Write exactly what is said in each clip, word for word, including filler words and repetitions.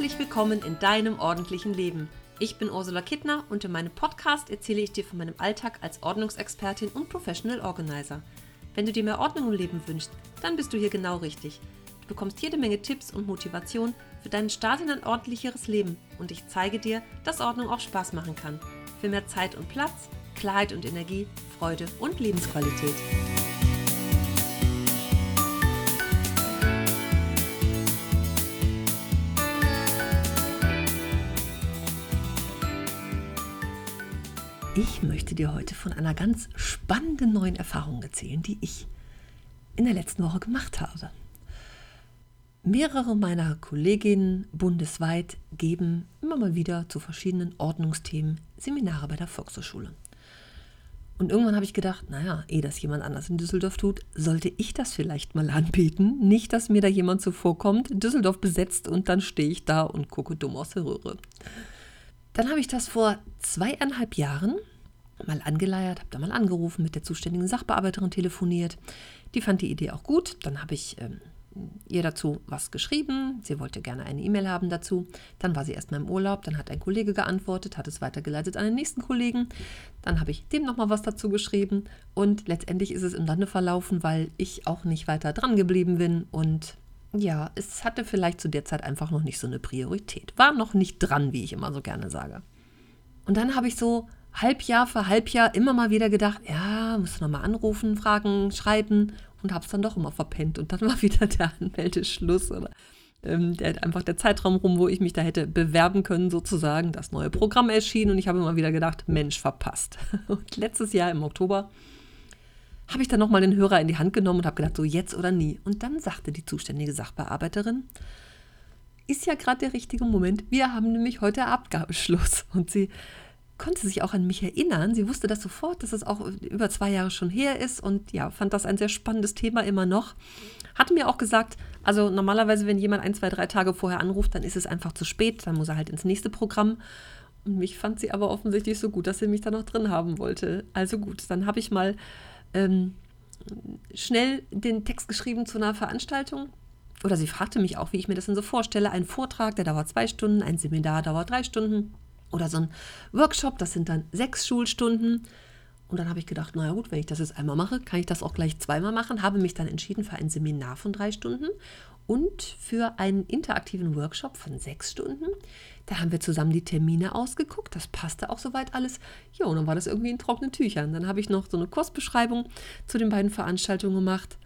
Herzlich willkommen in deinem ordentlichen Leben. Ich bin Ursula Kittner und in meinem Podcast erzähle ich dir von meinem Alltag als Ordnungsexpertin und Professional Organizer. Wenn du dir mehr Ordnung im Leben wünschst, dann bist du hier genau richtig. Du bekommst jede Menge Tipps und Motivation für deinen Start in ein ordentlicheres Leben und ich zeige dir, dass Ordnung auch Spaß machen kann. Für mehr Zeit und Platz, Klarheit und Energie, Freude und Lebensqualität. Ich möchte dir heute von einer ganz spannenden neuen Erfahrung erzählen, die ich in der letzten Woche gemacht habe. Mehrere meiner Kolleginnen bundesweit geben immer mal wieder zu verschiedenen Ordnungsthemen Seminare bei der Volkshochschule. Und irgendwann habe ich gedacht, naja, ehe das jemand anders in Düsseldorf tut, sollte ich das vielleicht mal anbieten. Nicht, dass mir da jemand zuvorkommt, Düsseldorf besetzt und dann stehe ich da und gucke dumm aus der Röhre. Dann habe ich das vor zweieinhalb Jahren mal angeleiert, habe da mal angerufen, mit der zuständigen Sachbearbeiterin telefoniert. Die fand die Idee auch gut. Dann habe ich ähm, ihr dazu was geschrieben. Sie wollte gerne eine E-Mail haben dazu. Dann war sie erstmal im Urlaub. Dann hat ein Kollege geantwortet, hat es weitergeleitet an den nächsten Kollegen. Dann habe ich dem nochmal was dazu geschrieben. Und letztendlich ist es im Lande verlaufen, weil ich auch nicht weiter dran geblieben bin. Und ja, es hatte vielleicht zu der Zeit einfach noch nicht so eine Priorität. War noch nicht dran, wie ich immer so gerne sage. Und dann habe ich so Halbjahr für Halbjahr immer mal wieder gedacht, ja, musst du nochmal anrufen, fragen, schreiben und habe es dann doch immer verpennt. Und dann war wieder der Anmeldeschluss oder ähm, der, einfach der Zeitraum rum, wo ich mich da hätte bewerben können sozusagen. Das neue Programm erschien und ich habe immer wieder gedacht, Mensch, verpasst. Und letztes Jahr im Oktober habe ich dann nochmal den Hörer in die Hand genommen und habe gedacht, so jetzt oder nie. Und dann sagte die zuständige Sachbearbeiterin, ist ja gerade der richtige Moment, wir haben nämlich heute Abgabeschluss. Und sie konnte sich auch an mich erinnern, sie wusste das sofort, dass es auch über zwei Jahre schon her ist und ja, fand das ein sehr spannendes Thema immer noch. Hatte mir auch gesagt, also normalerweise, wenn jemand ein, zwei, drei Tage vorher anruft, dann ist es einfach zu spät, dann muss er halt ins nächste Programm. Und mich fand sie aber offensichtlich so gut, dass sie mich da noch drin haben wollte. Also gut, dann habe ich mal Ähm, schnell den Text geschrieben zu einer Veranstaltung. Oder sie fragte mich auch, wie ich mir das denn so vorstelle. Ein Vortrag, der dauert zwei Stunden, ein Seminar dauert drei Stunden. Oder so ein Workshop, das sind dann sechs Schulstunden. Und dann habe ich gedacht, naja gut, wenn ich das jetzt einmal mache, kann ich das auch gleich zweimal machen. Habe mich dann entschieden für ein Seminar von drei Stunden und für einen interaktiven Workshop von sechs Stunden. Da haben wir zusammen die Termine ausgeguckt, das passte auch soweit alles. Ja, und dann war das irgendwie in trockenen Tüchern. Dann habe ich noch so eine Kursbeschreibung zu den beiden Veranstaltungen gemacht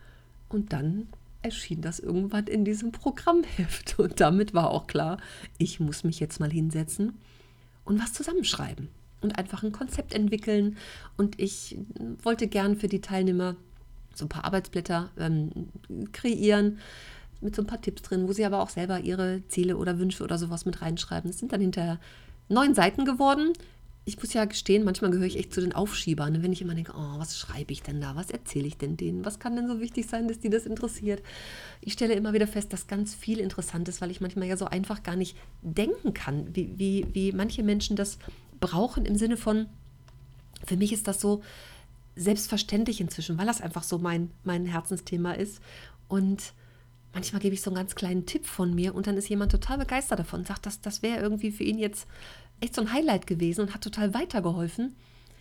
und dann erschien das irgendwann in diesem Programmheft. Und damit war auch klar, ich muss mich jetzt mal hinsetzen und was zusammenschreiben. Und einfach ein Konzept entwickeln. Und ich wollte gern für die Teilnehmer so ein paar Arbeitsblätter ähm, kreieren, mit so ein paar Tipps drin, wo sie aber auch selber ihre Ziele oder Wünsche oder sowas mit reinschreiben. Es sind dann hinterher neun Seiten geworden. Ich muss ja gestehen, manchmal gehöre ich echt zu den Aufschiebern, wenn ich immer denke, oh, was schreibe ich denn da, was erzähle ich denn denen, was kann denn so wichtig sein, dass die das interessiert. Ich stelle immer wieder fest, dass ganz viel interessant ist, weil ich manchmal ja so einfach gar nicht denken kann, wie, wie, wie manche Menschen das brauchen im Sinne von, für mich ist das so selbstverständlich inzwischen, weil das einfach so mein, mein Herzensthema ist und manchmal gebe ich so einen ganz kleinen Tipp von mir und dann ist jemand total begeistert davon und sagt, das, das wäre irgendwie für ihn jetzt echt so ein Highlight gewesen und hat total weitergeholfen.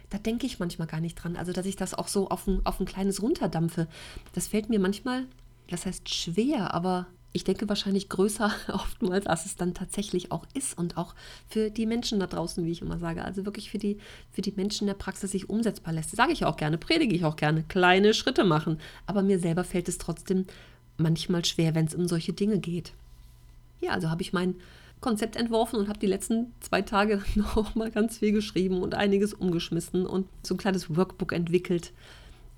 Da denke ich manchmal gar nicht dran. Also, dass ich das auch so auf ein, auf ein kleines runterdampfe, das fällt mir manchmal, das heißt schwer, aber ich denke wahrscheinlich größer oftmals, als es dann tatsächlich auch ist und auch für die Menschen da draußen, wie ich immer sage. Also wirklich für die, für die Menschen in der Praxis sich umsetzbar lässt. Das sage ich auch gerne, predige ich auch gerne, kleine Schritte machen. Aber mir selber fällt es trotzdem manchmal schwer, wenn es um solche Dinge geht. Ja, also habe ich mein Konzept entworfen und habe die letzten zwei Tage noch mal ganz viel geschrieben und einiges umgeschmissen und so ein kleines Workbook entwickelt.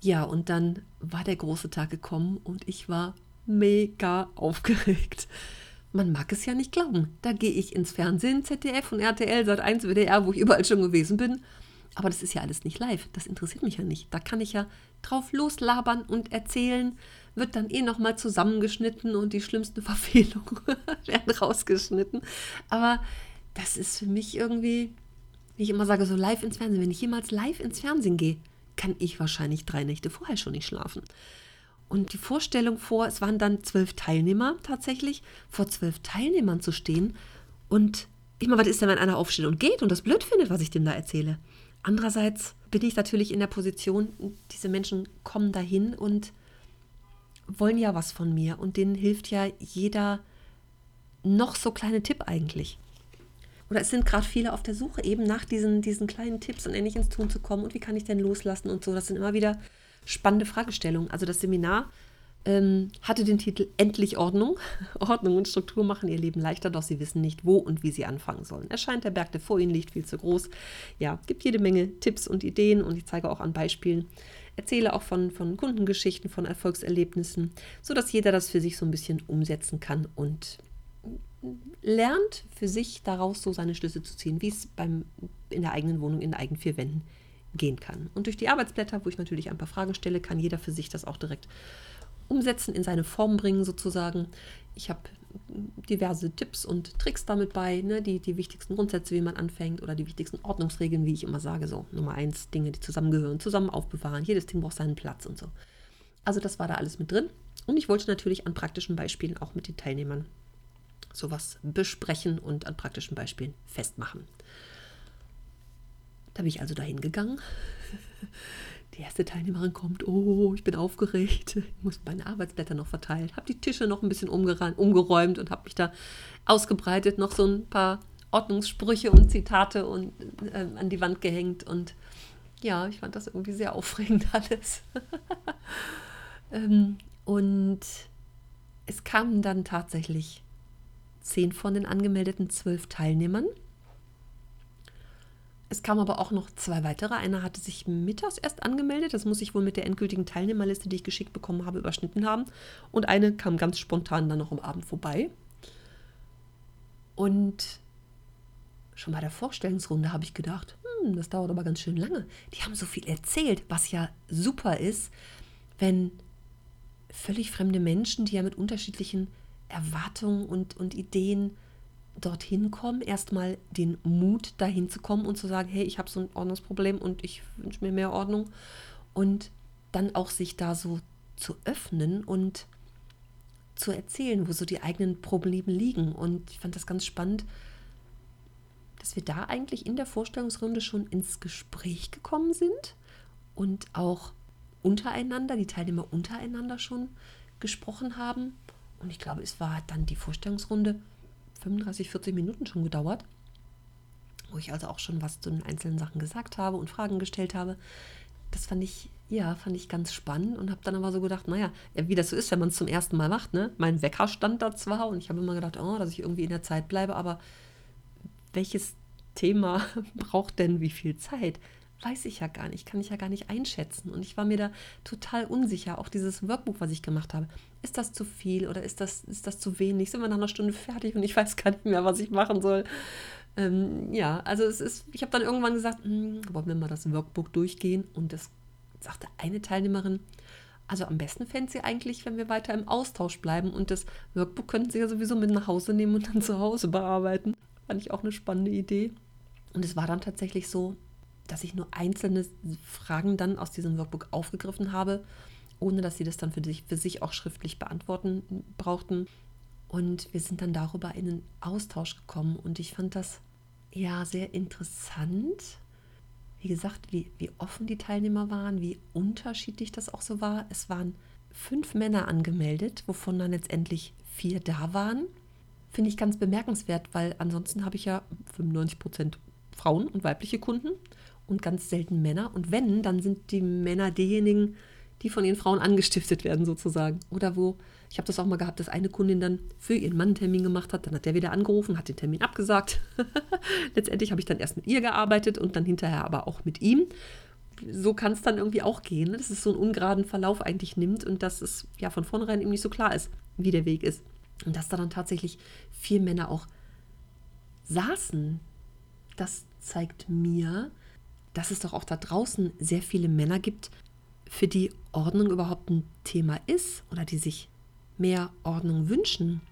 Ja, und dann war der große Tag gekommen und ich war mega aufgeregt. Man mag es ja nicht glauben. Da gehe ich ins Fernsehen, Z D F und R T L, Sat eins, W D R, wo ich überall schon gewesen bin. Aber das ist ja alles nicht live. Das interessiert mich ja nicht. Da kann ich ja drauf loslabern und erzählen. Wird dann eh nochmal zusammengeschnitten und die schlimmsten Verfehlungen werden rausgeschnitten. Aber das ist für mich irgendwie, wie ich immer sage, so live ins Fernsehen. Wenn ich jemals live ins Fernsehen gehe, kann ich wahrscheinlich drei Nächte vorher schon nicht schlafen. Und die Vorstellung vor, es waren dann zwölf Teilnehmer tatsächlich, vor zwölf Teilnehmern zu stehen und immer, was ist denn, wenn einer aufsteht und geht und das blöd findet, was ich dem da erzähle? Andererseits bin ich natürlich in der Position, diese Menschen kommen dahin und wollen ja was von mir und denen hilft ja jeder noch so kleine Tipp eigentlich. Oder es sind gerade viele auf der Suche eben nach diesen, diesen kleinen Tipps und endlich ins Tun zu kommen und wie kann ich denn loslassen und so. Das sind immer wieder spannende Fragestellungen. Also das Seminar ähm, hatte den Titel Endlich Ordnung. Ordnung und Struktur machen ihr Leben leichter, doch sie wissen nicht, wo und wie sie anfangen sollen. Erscheint der Berg, der vor ihnen liegt, viel zu groß. Ja, gibt jede Menge Tipps und Ideen und ich zeige auch an Beispielen. Erzähle auch von, von Kundengeschichten, von Erfolgserlebnissen, sodass jeder das für sich so ein bisschen umsetzen kann und lernt für sich daraus so seine Schlüsse zu ziehen, wie es beim, in der eigenen Wohnung, in den eigenen vier Wänden gehen kann. Und durch die Arbeitsblätter, wo ich natürlich ein paar Fragen stelle, kann jeder für sich das auch direkt umsetzen, in seine Form bringen sozusagen. Ich habe diverse Tipps und Tricks damit bei, ne? die, die wichtigsten Grundsätze, wie man anfängt oder die wichtigsten Ordnungsregeln, wie ich immer sage, so Nummer eins, Dinge, die zusammengehören, zusammen aufbewahren, jedes Ding braucht seinen Platz und so. Also das war da alles mit drin und ich wollte natürlich an praktischen Beispielen auch mit den Teilnehmern sowas besprechen und an praktischen Beispielen festmachen. Da bin ich also dahin gegangen. Die erste Teilnehmerin kommt, oh, ich bin aufgeregt, ich muss meine Arbeitsblätter noch verteilen, habe die Tische noch ein bisschen umgeräumt und habe mich da ausgebreitet, noch so ein paar Ordnungssprüche und Zitate und, äh, an die Wand gehängt und ja, ich fand das irgendwie sehr aufregend alles. ähm, und es kamen dann tatsächlich zehn von den angemeldeten zwölf Teilnehmern. Es kamen aber auch noch zwei weitere. Einer hatte sich mittags erst angemeldet. Das muss ich wohl mit der endgültigen Teilnehmerliste, die ich geschickt bekommen habe, überschnitten haben. Und eine kam ganz spontan dann noch am Abend vorbei. Und schon bei der Vorstellungsrunde habe ich gedacht, hm, das dauert aber ganz schön lange. Die haben so viel erzählt, was ja super ist, wenn völlig fremde Menschen, die ja mit unterschiedlichen Erwartungen und, und Ideen dorthin kommen, erstmal den Mut dahin zu kommen und zu sagen, hey, ich habe so ein Ordnungsproblem und ich wünsche mir mehr Ordnung und dann auch sich da so zu öffnen und zu erzählen, wo so die eigenen Probleme liegen. Und ich fand das ganz spannend, dass wir da eigentlich in der Vorstellungsrunde schon ins Gespräch gekommen sind und auch untereinander, die Teilnehmer untereinander schon gesprochen haben. Und ich glaube, es war dann die Vorstellungsrunde fünfunddreißig, vierzig Minuten schon gedauert, wo ich also auch schon was zu den einzelnen Sachen gesagt habe und Fragen gestellt habe. Das fand ich, ja, fand ich ganz spannend und habe dann aber so gedacht, naja, wie das so ist, wenn man es zum ersten Mal macht, ne? Mein Wecker stand da zwar und ich habe immer gedacht, oh, dass ich irgendwie in der Zeit bleibe, aber welches Thema braucht denn wie viel Zeit? Weiß ich ja gar nicht, kann ich ja gar nicht einschätzen. Und ich war mir da total unsicher, auch dieses Workbook, was ich gemacht habe. Ist das zu viel oder ist das, ist das zu wenig? Sind wir nach einer Stunde fertig und ich weiß gar nicht mehr, was ich machen soll? Ähm, ja, also es ist, ich habe dann irgendwann gesagt, hm, wollen wir mal das Workbook durchgehen? Und das sagte eine Teilnehmerin, also am besten fände sie eigentlich, wenn wir weiter im Austausch bleiben und das Workbook könnten sie ja sowieso mit nach Hause nehmen und dann zu Hause bearbeiten. Fand ich auch eine spannende Idee. Und es war dann tatsächlich so, dass ich nur einzelne Fragen dann aus diesem Workbook aufgegriffen habe, ohne dass sie das dann für sich, für sich auch schriftlich beantworten brauchten. Und wir sind dann darüber in einen Austausch gekommen und ich fand das ja sehr interessant. Wie gesagt, wie, wie offen die Teilnehmer waren, wie unterschiedlich das auch so war. Es waren fünf Männer angemeldet, wovon dann letztendlich vier da waren. Finde ich ganz bemerkenswert, weil ansonsten habe ich ja fünfundneunzig Prozent Frauen und weibliche Kunden und ganz selten Männer. Und wenn, dann sind die Männer diejenigen, die von ihren Frauen angestiftet werden sozusagen. Oder wo, ich habe das auch mal gehabt, dass eine Kundin dann für ihren Mann einen Termin gemacht hat, dann hat der wieder angerufen, hat den Termin abgesagt. Letztendlich habe ich dann erst mit ihr gearbeitet und dann hinterher aber auch mit ihm. So kann es dann irgendwie auch gehen, dass es so einen ungeraden Verlauf eigentlich nimmt und dass es ja von vornherein eben nicht so klar ist, wie der Weg ist. Und dass da dann tatsächlich vier Männer auch saßen, das zeigt mir, dass es doch auch da draußen sehr viele Männer gibt, für die Ordnung überhaupt ein Thema ist oder die sich mehr Ordnung wünschen.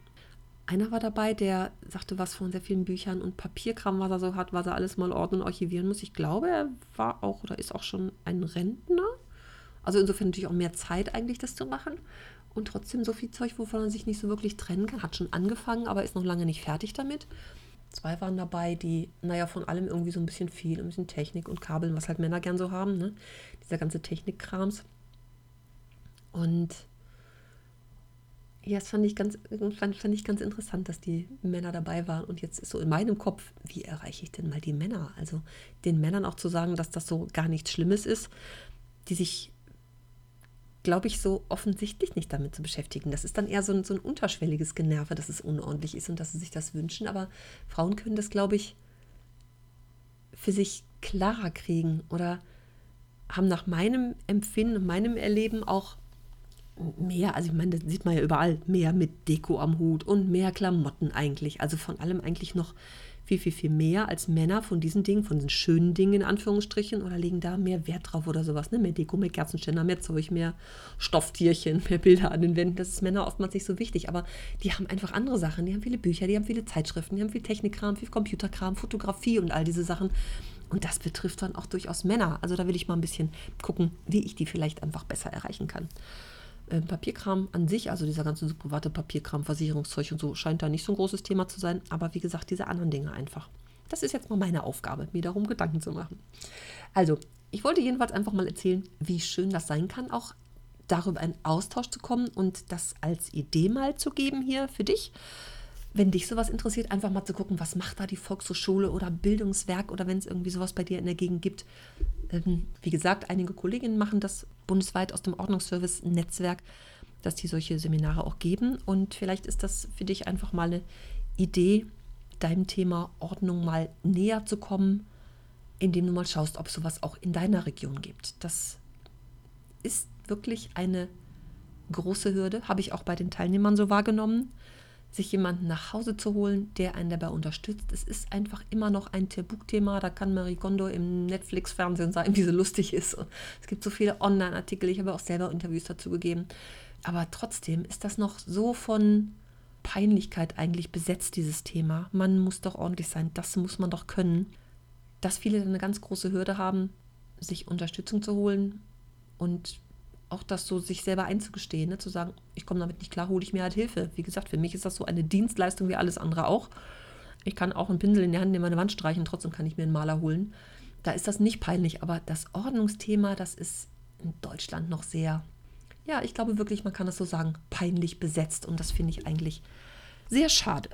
Einer war dabei, der sagte was von sehr vielen Büchern und Papierkram, was er so hat, was er alles mal ordnen und archivieren muss. Ich glaube, er war auch oder ist auch schon ein Rentner. Also insofern natürlich auch mehr Zeit eigentlich, das zu machen. Und trotzdem so viel Zeug, wovon man sich nicht so wirklich trennen kann. Hat schon angefangen, aber ist noch lange nicht fertig damit. Zwei waren dabei, die, naja, von allem irgendwie so ein bisschen viel, ein bisschen Technik und Kabeln, was halt Männer gern so haben, ne? Dieser ganze Technikkrams. Und ja, das fand ich ganz, fand, fand ich ganz interessant, dass die Männer dabei waren. Und jetzt ist so in meinem Kopf, wie erreiche ich denn mal die Männer? Also den Männern auch zu sagen, dass das so gar nichts Schlimmes ist, die sich, glaube ich, so offensichtlich nicht damit zu beschäftigen. Das ist dann eher so ein, so ein unterschwelliges Generve, dass es unordentlich ist und dass sie sich das wünschen. Aber Frauen können das, glaube ich, für sich klarer kriegen oder haben nach meinem Empfinden, meinem Erleben auch mehr, also ich meine, das sieht man ja überall, mehr mit Deko am Hut und mehr Klamotten eigentlich. Also von allem eigentlich noch viel, viel, viel mehr als Männer von diesen Dingen, von diesen schönen Dingen in Anführungsstrichen, oder legen da mehr Wert drauf oder sowas, ne? Mehr Deko, mehr Kerzenständer, mehr Zeug, mehr Stofftierchen, mehr Bilder an den Wänden. Das ist Männer oftmals nicht so wichtig, aber die haben einfach andere Sachen. Die haben viele Bücher, die haben viele Zeitschriften, die haben viel Technikkram, viel Computerkram, Fotografie und all diese Sachen. Und das betrifft dann auch durchaus Männer. Also da will ich mal ein bisschen gucken, wie ich die vielleicht einfach besser erreichen kann. Papierkram an sich, also dieser ganze so private Papierkram, Versicherungszeug und so, scheint da nicht so ein großes Thema zu sein. Aber wie gesagt, diese anderen Dinge einfach. Das ist jetzt mal meine Aufgabe, mir darum Gedanken zu machen. Also, ich wollte jedenfalls einfach mal erzählen, wie schön das sein kann, auch darüber in Austausch zu kommen und das als Idee mal zu geben hier für dich. Wenn dich sowas interessiert, einfach mal zu gucken, was macht da die Volkshochschule oder Bildungswerk oder wenn es irgendwie sowas bei dir in der Gegend gibt. Ähm, wie gesagt, einige Kolleginnen machen das bundesweit aus dem Ordnungsservice-Netzwerk, dass die solche Seminare auch geben. Und vielleicht ist das für dich einfach mal eine Idee, deinem Thema Ordnung mal näher zu kommen, indem du mal schaust, ob es sowas auch in deiner Region gibt. Das ist wirklich eine große Hürde, habe ich auch bei den Teilnehmern so wahrgenommen, sich jemanden nach Hause zu holen, der einen dabei unterstützt. Es ist einfach immer noch ein Tabuthema. Da kann Marie Kondo im Netflix-Fernsehen sein, wie sie lustig ist. Es gibt so viele Online-Artikel. Ich habe auch selber Interviews dazu gegeben. Aber trotzdem ist das noch so von Peinlichkeit eigentlich besetzt, dieses Thema. Man muss doch ordentlich sein. Das muss man doch können. Dass viele eine ganz große Hürde haben, sich Unterstützung zu holen und auch das so sich selber einzugestehen, ne? Zu sagen, ich komme damit nicht klar, hole ich mir halt Hilfe. Wie gesagt, für mich ist das so eine Dienstleistung wie alles andere auch. Ich kann auch einen Pinsel in der Hand nehmen, meine Wand streichen, trotzdem kann ich mir einen Maler holen. Da ist das nicht peinlich, aber das Ordnungsthema, das ist in Deutschland noch sehr, ja, ich glaube wirklich, man kann das so sagen, peinlich besetzt. Und das finde ich eigentlich sehr schade.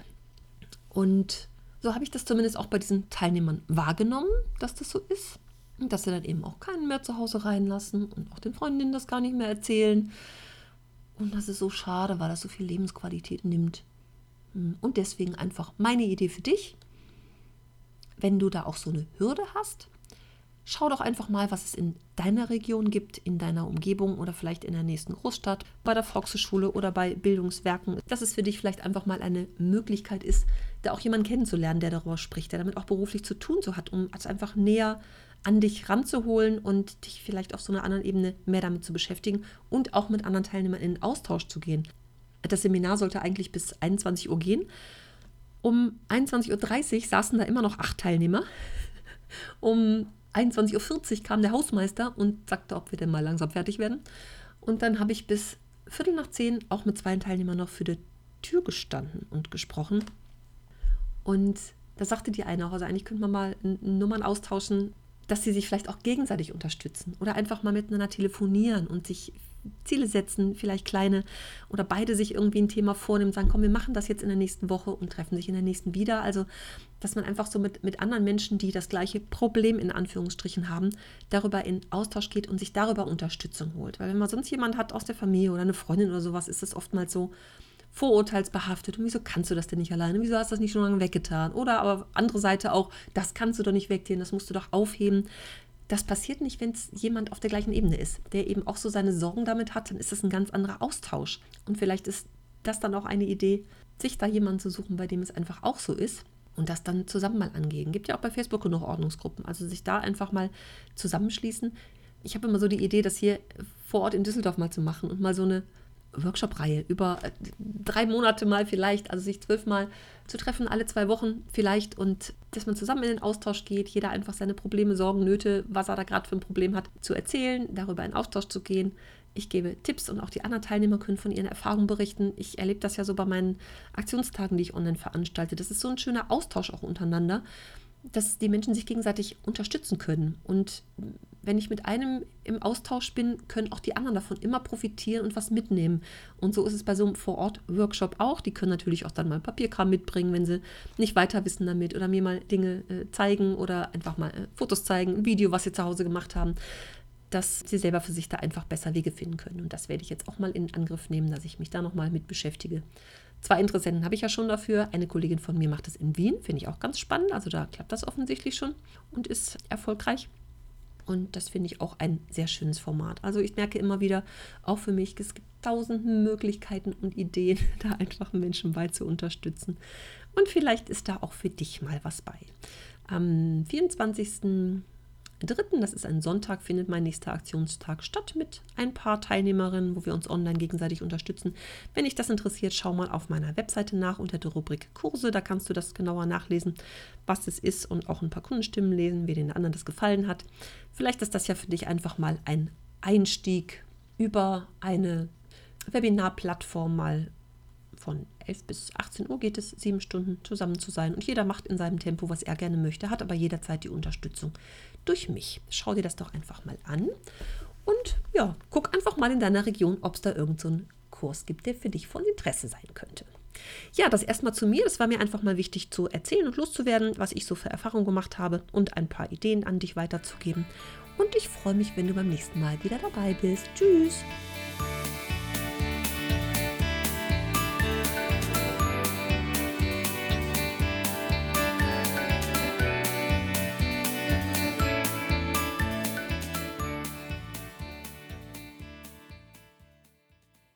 Und so habe ich das zumindest auch bei diesen Teilnehmern wahrgenommen, dass das so ist. Dass sie dann eben auch keinen mehr zu Hause reinlassen und auch den Freundinnen das gar nicht mehr erzählen. Und das ist so schade, weil das so viel Lebensqualität nimmt. Und deswegen einfach meine Idee für dich, wenn du da auch so eine Hürde hast, schau doch einfach mal, was es in deiner Region gibt, in deiner Umgebung oder vielleicht in der nächsten Großstadt, bei der Volkshochschule oder bei Bildungswerken, dass es für dich vielleicht einfach mal eine Möglichkeit ist, da auch jemanden kennenzulernen, der darüber spricht, der damit auch beruflich zu tun so hat, um es einfach näher an dich ranzuholen und dich vielleicht auf so einer anderen Ebene mehr damit zu beschäftigen und auch mit anderen Teilnehmern in Austausch zu gehen. Das Seminar sollte eigentlich bis einundzwanzig Uhr gehen. Um einundzwanzig Uhr dreißig saßen da immer noch acht Teilnehmer. Um einundzwanzig Uhr vierzig kam der Hausmeister und sagte, ob wir denn mal langsam fertig werden. Und dann habe ich bis Viertel nach zehn auch mit zwei Teilnehmern noch für die Tür gestanden und gesprochen. Und da sagte die eine auch, also eigentlich könnte man mal Nummern austauschen, dass sie sich vielleicht auch gegenseitig unterstützen oder einfach mal miteinander telefonieren und sich Ziele setzen, vielleicht kleine, oder beide sich irgendwie ein Thema vornehmen, sagen, komm, wir machen das jetzt in der nächsten Woche und treffen sich in der nächsten wieder. Also, dass man einfach so mit, mit anderen Menschen, die das gleiche Problem in Anführungsstrichen haben, darüber in Austausch geht und sich darüber Unterstützung holt. Weil wenn man sonst jemanden hat aus der Familie oder eine Freundin oder sowas, ist das oftmals so vorurteilsbehaftet und wieso kannst du das denn nicht alleine, wieso hast du das nicht schon lange weggetan, oder aber andere Seite auch, das kannst du doch nicht wegdienen, das musst du doch aufheben. Das passiert nicht, wenn es jemand auf der gleichen Ebene ist, der eben auch so seine Sorgen damit hat, dann ist das ein ganz anderer Austausch und vielleicht ist das dann auch eine Idee, sich da jemanden zu suchen, bei dem es einfach auch so ist und das dann zusammen mal angehen. Gibt ja auch bei Facebook genug Ordnungsgruppen, also sich da einfach mal zusammenschließen. Ich habe immer so die Idee, das hier vor Ort in Düsseldorf mal zu machen und mal so eine Workshop-Reihe über drei Monate mal vielleicht, also sich zwölfmal zu treffen, alle zwei Wochen vielleicht, und dass man zusammen in den Austausch geht, jeder einfach seine Probleme, Sorgen, Nöte, was er da gerade für ein Problem hat, zu erzählen, darüber in Austausch zu gehen. Ich gebe Tipps und auch die anderen Teilnehmer können von ihren Erfahrungen berichten. Ich erlebe das ja so bei meinen Aktionstagen, die ich online veranstalte. Das ist so ein schöner Austausch auch untereinander, dass die Menschen sich gegenseitig unterstützen können. Und wenn ich mit einem im Austausch bin, können auch die anderen davon immer profitieren und was mitnehmen. Und so ist es bei so einem Vor-Ort-Workshop auch. Die können natürlich auch dann mal Papierkram mitbringen, wenn sie nicht weiter wissen damit, oder mir mal Dinge äh, zeigen oder einfach mal äh, Fotos zeigen, ein Video, was sie zu Hause gemacht haben, dass sie selber für sich da einfach besser Wege finden können. Und das werde ich jetzt auch mal in Angriff nehmen, dass ich mich da nochmal mit beschäftige. Zwei Interessenten habe ich ja schon dafür. Eine Kollegin von mir macht das in Wien, finde ich auch ganz spannend. Also da klappt das offensichtlich schon und ist erfolgreich. Und das finde ich auch ein sehr schönes Format. Also ich merke immer wieder, auch für mich, es gibt tausend Möglichkeiten und Ideen, da einfach Menschen bei zu unterstützen. Und vielleicht ist da auch für dich mal was bei. Am vierundzwanzigsten Dritten, das ist ein Sonntag, findet mein nächster Aktionstag statt mit ein paar Teilnehmerinnen, wo wir uns online gegenseitig unterstützen. Wenn dich das interessiert, schau mal auf meiner Webseite nach unter der Rubrik Kurse, da kannst du das genauer nachlesen, was es ist, und auch ein paar Kundenstimmen lesen, wie den anderen das gefallen hat. Vielleicht ist das ja für dich einfach mal ein Einstieg über eine Webinarplattform, mal von elf bis achtzehn Uhr geht es, sieben Stunden zusammen zu sein. Und jeder macht in seinem Tempo, was er gerne möchte, hat aber jederzeit die Unterstützung durch mich. Schau dir das doch einfach mal an. Und ja, guck einfach mal in deiner Region, ob es da irgendeinen Kurs gibt, der für dich von Interesse sein könnte. Ja, das erstmal zu mir. Das war mir einfach mal wichtig zu erzählen und loszuwerden, was ich so für Erfahrungen gemacht habe und ein paar Ideen an dich weiterzugeben. Und ich freue mich, wenn du beim nächsten Mal wieder dabei bist. Tschüss!